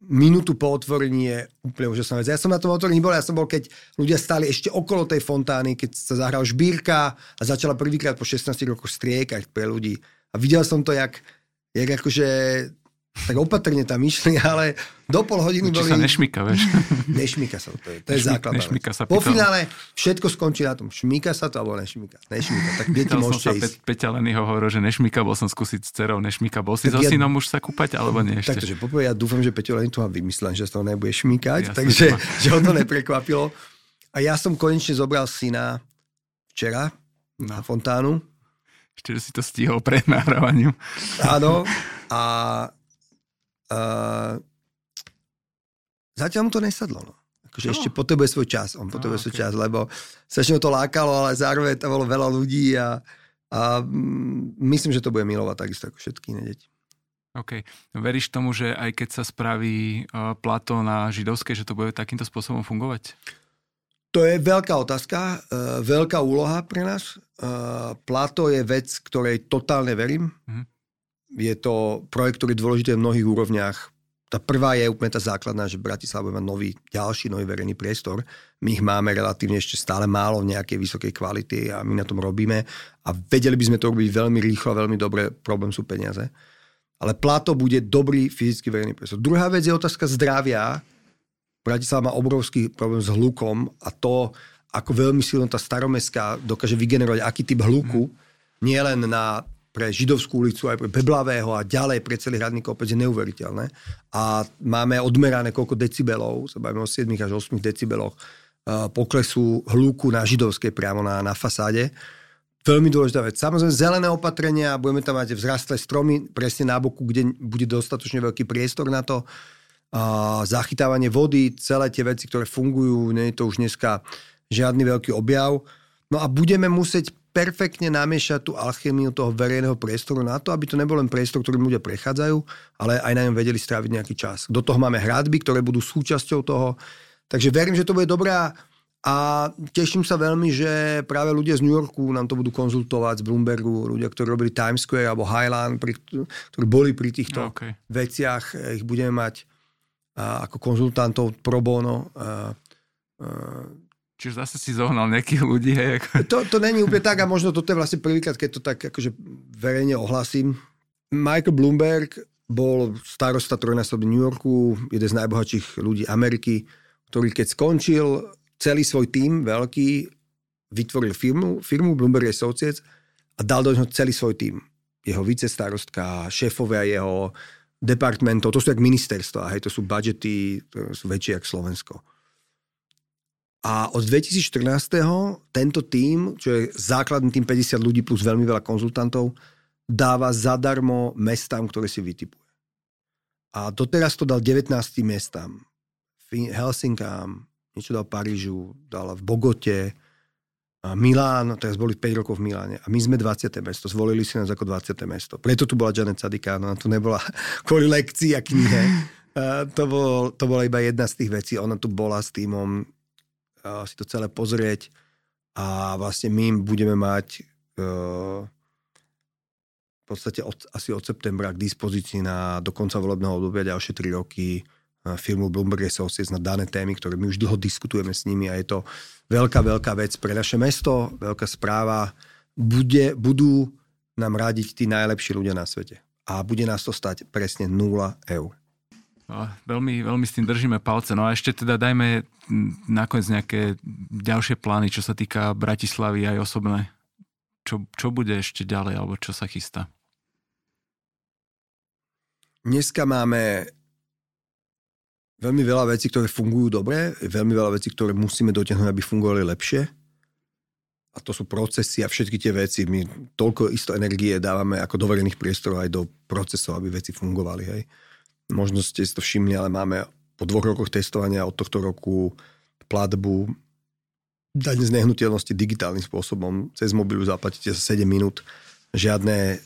minútu po otvorení, je úplne úžasná vec. Ja som na tom otvorení bol, keď ľudia stáli ešte okolo tej fontány, keď sa zahral žbírka a začala prvýkrát po 16 rokoch striekať pre ľudí. A videl som to, jak akože... Tak opatrne tam išli, ale do pol hodiny boli... Či sa nešmyka, vieš? Nešmyka sa to. To je základ. Po finále všetko skončí na tom. Šmyka sa to, alebo nešmyka. Nešmyka. Tak pýtal som sa Peťa Lenyho, hovoril, že nešmyka, bol som skúsiť s dcerou nešmyka. Bol si so synom už sa kúpať, alebo nie ešte? Takže poprvé, ja dúfam, že Peťo Leny to mám vymyslené, že z toho nebude šmykať, jasne, takže že ho to neprekvapilo. A ja som konečne zobral syna včera na fontánu. Ešte, že si to stihol pred nahrávaním. Áno. Zatiaľ mu to nesadlo. No. Akože ešte potrebuje svoj čas. On potrebuje svoj čas, lebo strašne to lákalo, ale zároveň tam bolo veľa ľudí a myslím, že to bude milovať takisto ako všetky iné deti. OK. Veríš tomu, že aj keď sa spraví plato na Židovskej, že to bude takýmto spôsobom fungovať? To je veľká otázka, veľká úloha pre nás. Plato je vec, ktorej totálne verím. Je to projekt, ktorý je dôležitý v mnohých úrovniach. Tá prvá je úplne tá základná, že Bratislava má ďalší nový verejný priestor. My ich máme relatívne ešte stále málo v nejakej vysokej kvality a my na tom robíme. A vedeli by sme to robiť veľmi rýchlo a veľmi dobre. Problém sú peniaze. Ale plato bude dobrý fyzický verejný priestor. Druhá vec je otázka zdravia. Bratislava má obrovský problém s hlukom a to, ako veľmi silno tá staromestská dokáže vygenerovať aký typ hluku, nielen na... pre Židovskú ulicu, aj pre Beblavého a ďalej pre celý Hradný kopec je neuveriteľné. A máme odmerané koľko decibelov, sa bavíme o 7 až 8 decibeloch poklesu hľuku na Židovskej priamo na fasáde. Veľmi dôležitá vec. Samozrejme zelené opatrenia, budeme tam mať vzrastlé stromy presne na boku, kde bude dostatočne veľký priestor na to. Zachytávanie vody, celé tie veci, ktoré fungujú, nie je to už dneska žiadny veľký objav. No a budeme musieť perfektne namiešať tú alchémiu toho verejného priestoru na to, aby to nebol len priestor, ktorým ľudia prechádzajú, ale aj na ňom vedeli stráviť nejaký čas. Do toho máme hradby, ktoré budú súčasťou toho. Takže verím, že to bude dobrá A teším sa veľmi, že práve ľudia z New Yorku nám to budú konzultovať z Bloombergu, ľudia, ktorí robili Times Square alebo Highland, ktorí boli pri týchto veciach, ich budeme mať ako konzultantov pro bono. Čiže zase si zohnal nejakých ľudí. To není úplne tak a možno toto je vlastne prvýkrát, keď to tak akože verejne ohlasím. Michael Bloomberg bol starosta trojnásobný New Yorku, jeden z najbohatších ľudí Ameriky, ktorý keď skončil celý svoj tím veľký vytvoril firmu Bloomberg Associates a dal do neho celý svoj tím. Jeho vicestarostka, šéfovia jeho departmentov, to sú jak ministerstva, hej, to sú budžety, to sú väčšie jak Slovensko. A od 2014. tento tím, čo je základný tím 50 ľudí plus veľmi veľa konzultantov, dáva zadarmo mestám, ktoré si vytipuje. A doteraz to dal 19 mestám. Helsinkám, niečo dal Parížu, dal v Bogote, a Milán, teraz boli 5 rokov v Miláne. A my sme 20. mesto, zvolili si nás ako 20. mesto. Preto tu bola Janette Sadik-Khan, ona tu nebola kvôli lekcii a knihe. To bola iba jedna z tých vecí. Ona tu bola s týmom si to celé pozrieť a vlastne my budeme mať v podstate asi od septembra k dispozícii na do konca volebného obdobia ďalšie 3 roky firmu Bloomberg Associates na dané témy, ktoré my už dlho diskutujeme s nimi a je to veľká, veľká vec pre naše mesto, veľká správa. Budú nám radiť tí najlepší ľudia na svete. A bude nás to stať presne 0 eur. No, veľmi s tým držíme palce. No a ešte teda dajme nakoniec nejaké ďalšie plány, čo sa týka Bratislavy aj osobné. Čo bude ešte ďalej, alebo čo sa chystá? Dneska máme veľmi veľa vecí, ktoré fungujú dobre, veľmi veľa vecí, ktoré musíme dotiahnuť, aby fungovali lepšie. A to sú procesy a všetky tie veci. My toľko isto energie dávame ako do verejných priestorov aj do procesov, aby veci fungovali. Hej. Možno ste si to všimli, ale máme po 2 rokoch testovania od tohto roku platbu daň z nehnuteľnosti digitálnym spôsobom. Cez mobilu zaplatíte za 7 minút. Žiadne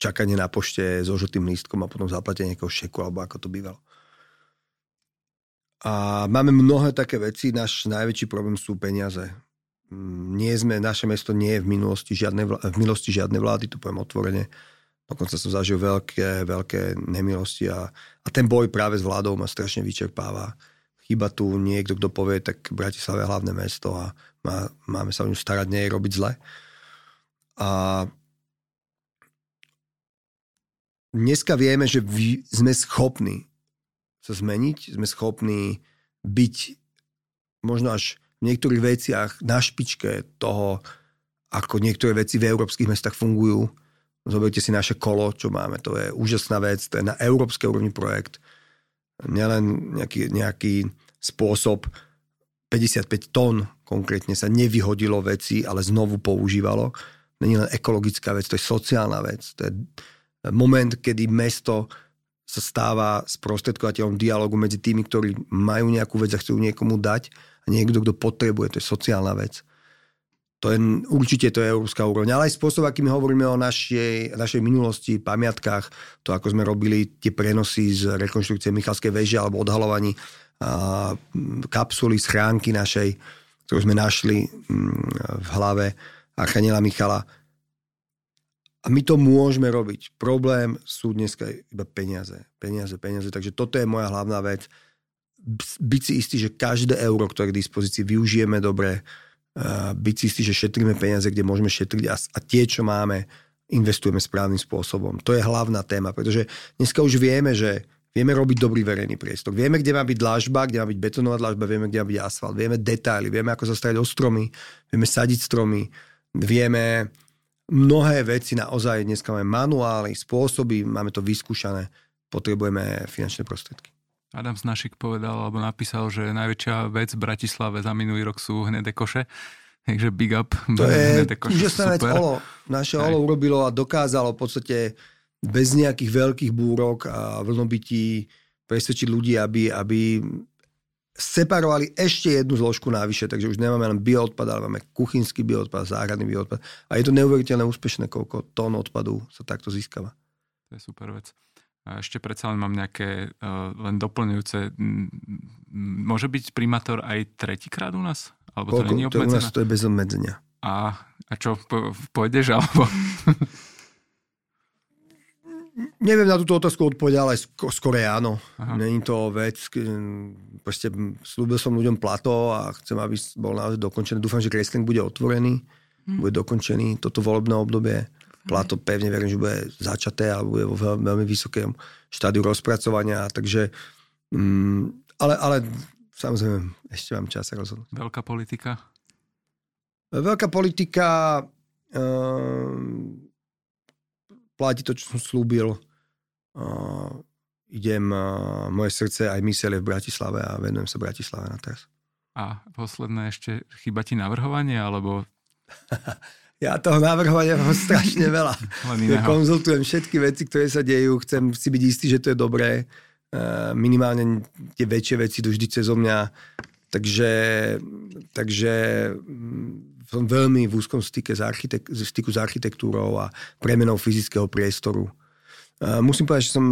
čakanie na pošte so žltým lístkom a potom zaplatenie nejakého šeku, alebo ako to bývalo. A máme mnohé také veci. Náš najväčší problém sú peniaze. Naše mesto nie je v minulosti žiadnej vlády, to poviem otvorene. Dokonca som zažil veľké nemilosti a ten boj práve s vládou ma strašne vyčerpáva. Chýba tu niekto, kto povie, tak Bratislava je hlavné mesto a máme sa o ňu starať, nie robiť zle. A dneska vieme, že sme schopní sa zmeniť, sme schopní byť možno až v niektorých veciach na špičke toho, ako niektoré veci v európskych mestách fungujú. Zoberte si naše kolo, čo máme, to je úžasná vec, to je na európskej úrovni projekt. Nielen nejaký spôsob, 55 tón konkrétne sa nevyhodilo veci, ale znovu používalo. Není len ekologická vec, to je sociálna vec. To je moment, kedy mesto sa stáva sprostredkovateľom dialogu medzi tými, ktorí majú nejakú vec a chcú niekomu dať a niekto, kto potrebuje, to je sociálna vec. Určite to je európska úroveň, ale aj spôsob, akým hovoríme o našej minulosti, pamiatkách, to ako sme robili tie prenosy z rekonštrukcie Michalskej veže alebo odhalovaní kapsuly, schránky našej, ktorú sme našli v hlave Archaniela Michala. A my to môžeme robiť. Problém sú dneska iba peniaze. Takže toto je moja hlavná vec. Byť si istý, že každé euro, ktoré k dispozícii využijeme dobre, byť si istý, že šetríme peniaze, kde môžeme šetriť a tie, čo máme, investujeme správnym spôsobom. To je hlavná téma, pretože dneska už vieme, že vieme robiť dobrý verejný priestor. Vieme, kde má byť dlažba, kde má byť betónová dlažba, vieme, kde má byť asfalt, vieme detaily, vieme, ako sa starať o stromy, vieme sadiť stromy, vieme mnohé veci naozaj, dneska máme manuály, spôsoby, máme to vyskúšané, potrebujeme finančné prostriedky. Adam Snašik povedal, alebo napísal, že najväčšia vec v Bratislave za minulý rok sú hnedé koše, takže big up. To je úžasná vec, Olo. Naše Olo urobilo a dokázalo v podstate bez nejakých veľkých búrok a vlnobytí presvedčiť ľudí, aby separovali ešte jednu zložku navyše, takže už nemáme len bioodpad, ale máme kuchynský bioodpad, záhradný bioodpad. A je to neuveriteľne úspešné, koľko tón odpadu sa takto získava. To je super vec. ešte predsa len mám nejaké len doplňujúce. Môže byť primátor aj tretíkrát u nás? Alebo to nie je obmedzené? To u nás to je bez obmedzenia. A čo, pôjdeš? Alebo... Neviem na túto otázku odpovedať, ale skoro áno. Aha. Není to vec, proste slúbil som ľuďom plato a chcem, aby bol naozaj dokončený. Dúfam, že kresling bude otvorený, bude dokončený toto volebné obdobie. Plato pevne verím, že bude začaté a bude vo veľmi vysokom štádiu rozpracovania, takže ale samozrejme ešte mám čas sa rozhodnúť. Veľká politika? Veľká politika platí to, čo som slúbil. Idem, moje srdce aj myseľ je v Bratislave a venujem sa Bratislave na teraz. A posledné ešte, chýba ti navrhovanie, alebo... Ja toho navrhovania mám strašne veľa. Ja konzultujem všetky veci, ktoré sa dejú. Chcem si byť istý, že to je dobré. Minimálne tie väčšie veci idú vždy cez mňa. Takže som veľmi v úzkom styku s architektúrou a premenou fyzického priestoru. Musím povedať, že som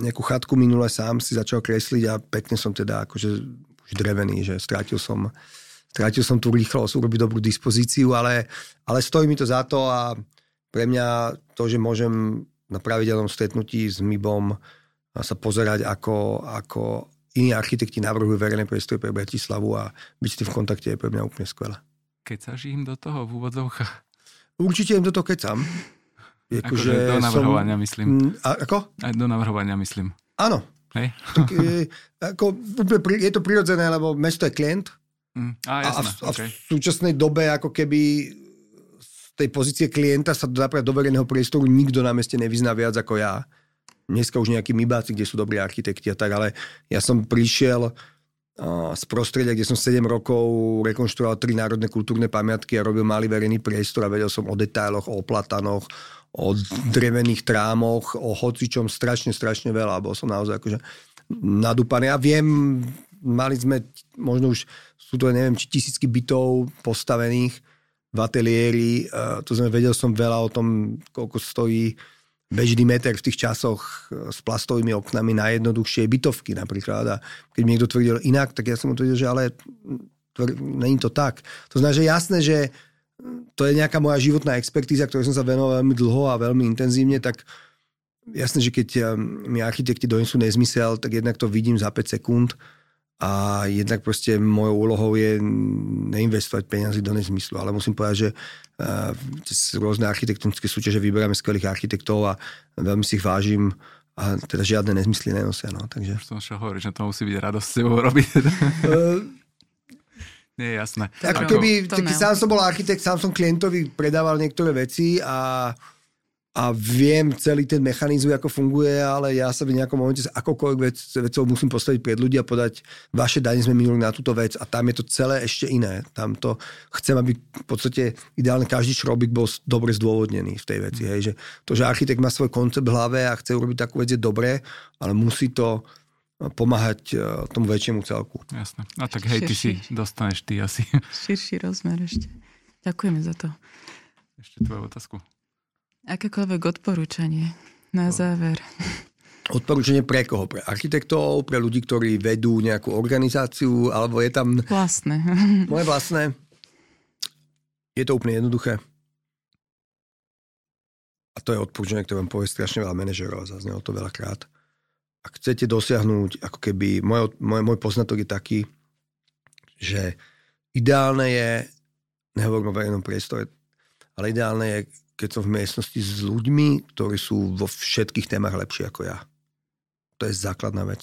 nejakú chatku minule sám si začal kresliť a pekne som teda akože už drevený, že strátil som tú rýchlosť urobiť dobrú dispozíciu, ale stojí mi to za to a pre mňa to, že môžem na pravidelnom stretnutí s MIBom sa pozerať, ako iní architekti navrhujú verejné priestory pre Bratislavu a byť s tým v kontakte je pre mňa úplne skvelé. Kecaš im do toho v úvodzovkách? Určite im do toho kecam. Akože do navrhovania myslím. Ako? Aj do navrhovania myslím. Áno. Tak, je to prirodzené, lebo mesto je klient. A v súčasnej dobe ako keby z tej pozície klienta sa do verejného priestoru nikto na meste nevyzná viac ako ja. Dneska už nejakí mibáci, kde sú dobrí architekti a tak, ale ja som prišiel z prostredia, kde som 7 rokov rekonštruoval 3 národné kultúrne pamiatky a robil malý verejný priestor a vedel som o detailoch, o platanoch, o drevených trámoch, o hocičom strašne veľa. Bol som naozaj akože nadúpaný. Ja viem, mali sme, možno už sú to, neviem, či tisícky bytov postavených v ateliéri. To sme vedel som veľa o tom, koľko stojí bežný meter v tých časoch s plastovými oknami na jednoduchšie bytovky napríklad. A keď mi niekto tvrdil inak, tak ja som mu tvrdil, že ale není to tak. To znamená, že jasné, že to je nejaká moja životná expertíza, ktorej som sa venoval veľmi dlho a veľmi intenzívne, tak jasné, že keď mi architekti donesú nezmysel, tak jednak to vidím za 5 sekúnd a jednak proste mojou úlohou je neinvestovať peniazy do nezmyslu. Ale musím povedať, že z rôzne architektonické súťaže vyberáme skvelých architektov a veľmi si ich vážim a teda žiadne nezmysly nenosia. No, takže... Už som šiel hovoriť, že to musí byť radosť s sebou robiť. Nie, jasné. Tak keby sám som bol architekt, sám som klientovi predával niektoré veci a viem celý ten mechanizmus, ako funguje, ale ja sa v nejakom momente s akokoľvek vecou musím postaviť pred ľudí a podať, vaše dane sme minuli na túto vec a tam je to celé ešte iné. Tam to chcem, aby v podstate ideálne každý šrobík bol dobre zdôvodnený v tej veci. Hej. Že to, že architekt má svoj koncept v hlave a chce urobiť takú vec, je dobré, ale musí to pomáhať tomu väčšiemu celku. Jasné. A tak hej, ty si dostaneš ty asi. Širší rozmer ešte. Ďakujeme za to. Ešte tvoju otázku. Akékoľvek odporúčanie na záver. Odporúčanie pre koho? Pre architektov, pre ľudí, ktorí vedú nejakú organizáciu, alebo je tam... Vlastné. Moje vlastné. Je to úplne jednoduché. A to je odporúčanie, ktoré vám povie strašne veľa manažerov. Zaznelo to veľakrát. Ak chcete dosiahnuť, ako keby... Môj poznatok je taký, že ideálne je... Nehovorím o verejnom priestore, ale ideálne je... keď som v miestnosti s ľuďmi, ktorí sú vo všetkých témach lepší ako ja. To je základná vec.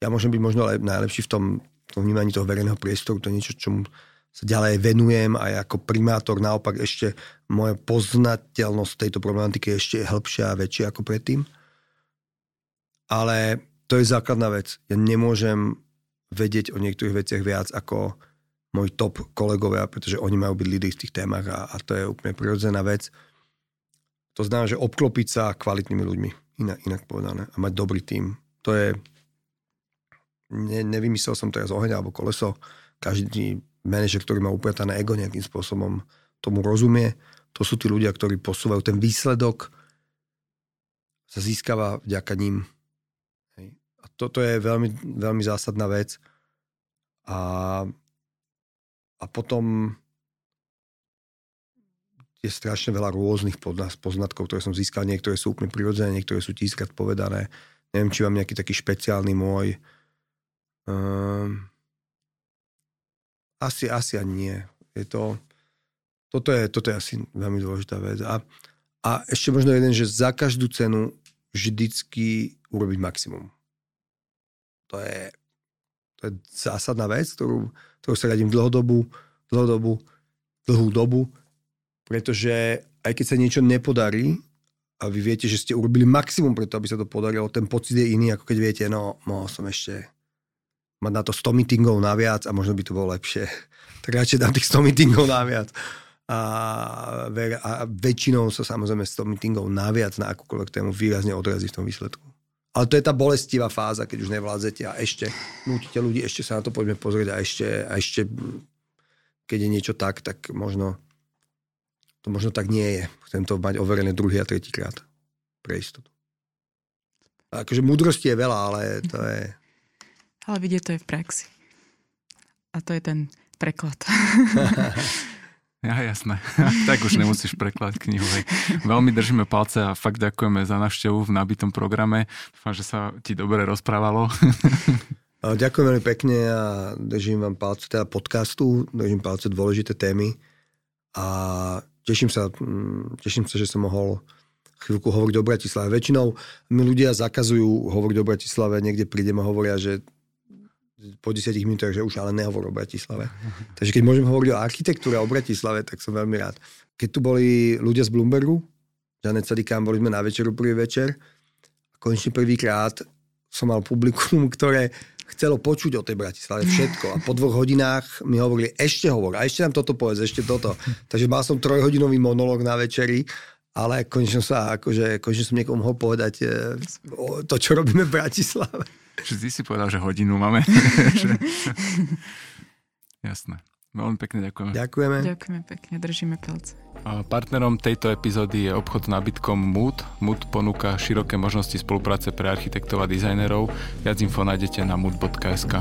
Ja môžem byť možno najlepší v tom vnímaní toho verejného priestoru, to je niečo, čomu sa ďalej venujem a ako primátor naopak ešte moja poznateľnosť tejto problematiky je ešte hĺbšia a väčšia ako predtým. Ale to je základná vec. Ja nemôžem vedieť o niektorých veciach viac ako moji top kolegovia, pretože oni majú byť lídri v tých témach a to je úplne prirodzená vec. To znamená, že obklopiť sa kvalitnými ľuďmi, inak povedané, a mať dobrý tím. To je... Nevymyslel som teraz oheň alebo koleso. Každý manažer, ktorý má upratané ego nejakým spôsobom, tomu rozumie. To sú tí ľudia, ktorí posúvajú ten výsledok. sa získava vďaka ním. Hej. A toto je veľmi, veľmi zásadná vec. A potom je strašne veľa rôznych poznatkov, ktoré som získal. Niektoré sú úplne prirodzené, niektoré sú tiskrát povedané. Neviem, či mám nejaký taký špeciálny môj. Asi ani nie. Toto je asi veľmi dôležitá vec. A ešte možno jeden, že za každú cenu vždycky urobiť maximum. To je zásadná vec, ktorú sa radím dlhú dobu, pretože aj keď sa niečo nepodarí a vy viete, že ste urobili maximum preto, aby sa to podarilo, ten pocit je iný, ako keď viete, no, mohol som ešte mať na to 100 meetingov naviac a možno by to bolo lepšie. Tak radšej dám tých 100 meetingov naviac. A väčšinou sa samozrejme 100 meetingov naviac na akúkoľvek tému výrazne odrazí v tom výsledku. Ale to je tá bolestivá fáza, keď už nevládzete a ešte nútite ľudí, ešte sa na to poďme pozrieť a ešte keď je niečo tak možno tak nie je. Chcem to mať overené druhý a tretíkrát. Pre istotu. Akože múdrosti je veľa, ale to je... Ale vidieť to je v praxi. A to je ten preklad. Ja, jasné. Tak už nemusíš prekladať knihu. Veľmi držíme palce a fakt ďakujeme za návštevu v nabitom programe. Dúfam, že sa ti dobre rozprávalo. Ďakujem veľmi pekne a držím vám palce teda podcastu, držím palce dôležité témy a teším sa, že som mohol chvíľku hovoriť o Bratislave. Väčšinou mi ľudia zakazujú hovoriť o Bratislave, niekde prídem a hovoria, že po 10 minútach, že už ale nehovor o Bratislave. Takže keď môžem hovoriť o architektúre, o Bratislave, tak som veľmi rád. Keď tu boli ľudia z Bloombergu, Janette Sadik-Khan, boli sme na večeru prvý večer a konečne prvýkrát som mal publikum, ktoré chcelo počuť o tej Bratislave všetko. A po 2 hodinách mi hovorili, ešte hovor, a ešte nám toto povedz, ešte toto. Takže mal som 3-hodinový monológ na večeri, ale konečne som niekomu mohol povedať to, čo robíme v Bratislave. Vždy si povedal, že hodinu máme. Jasné. Veľmi pekne ďakujeme. Ďakujeme pekne, držíme palce. Partnerom tejto epizódy je obchod s nábytkom Mood. Mood ponúka široké možnosti spolupráce pre architektov a dizajnerov. Viac info nájdete na mood.sk.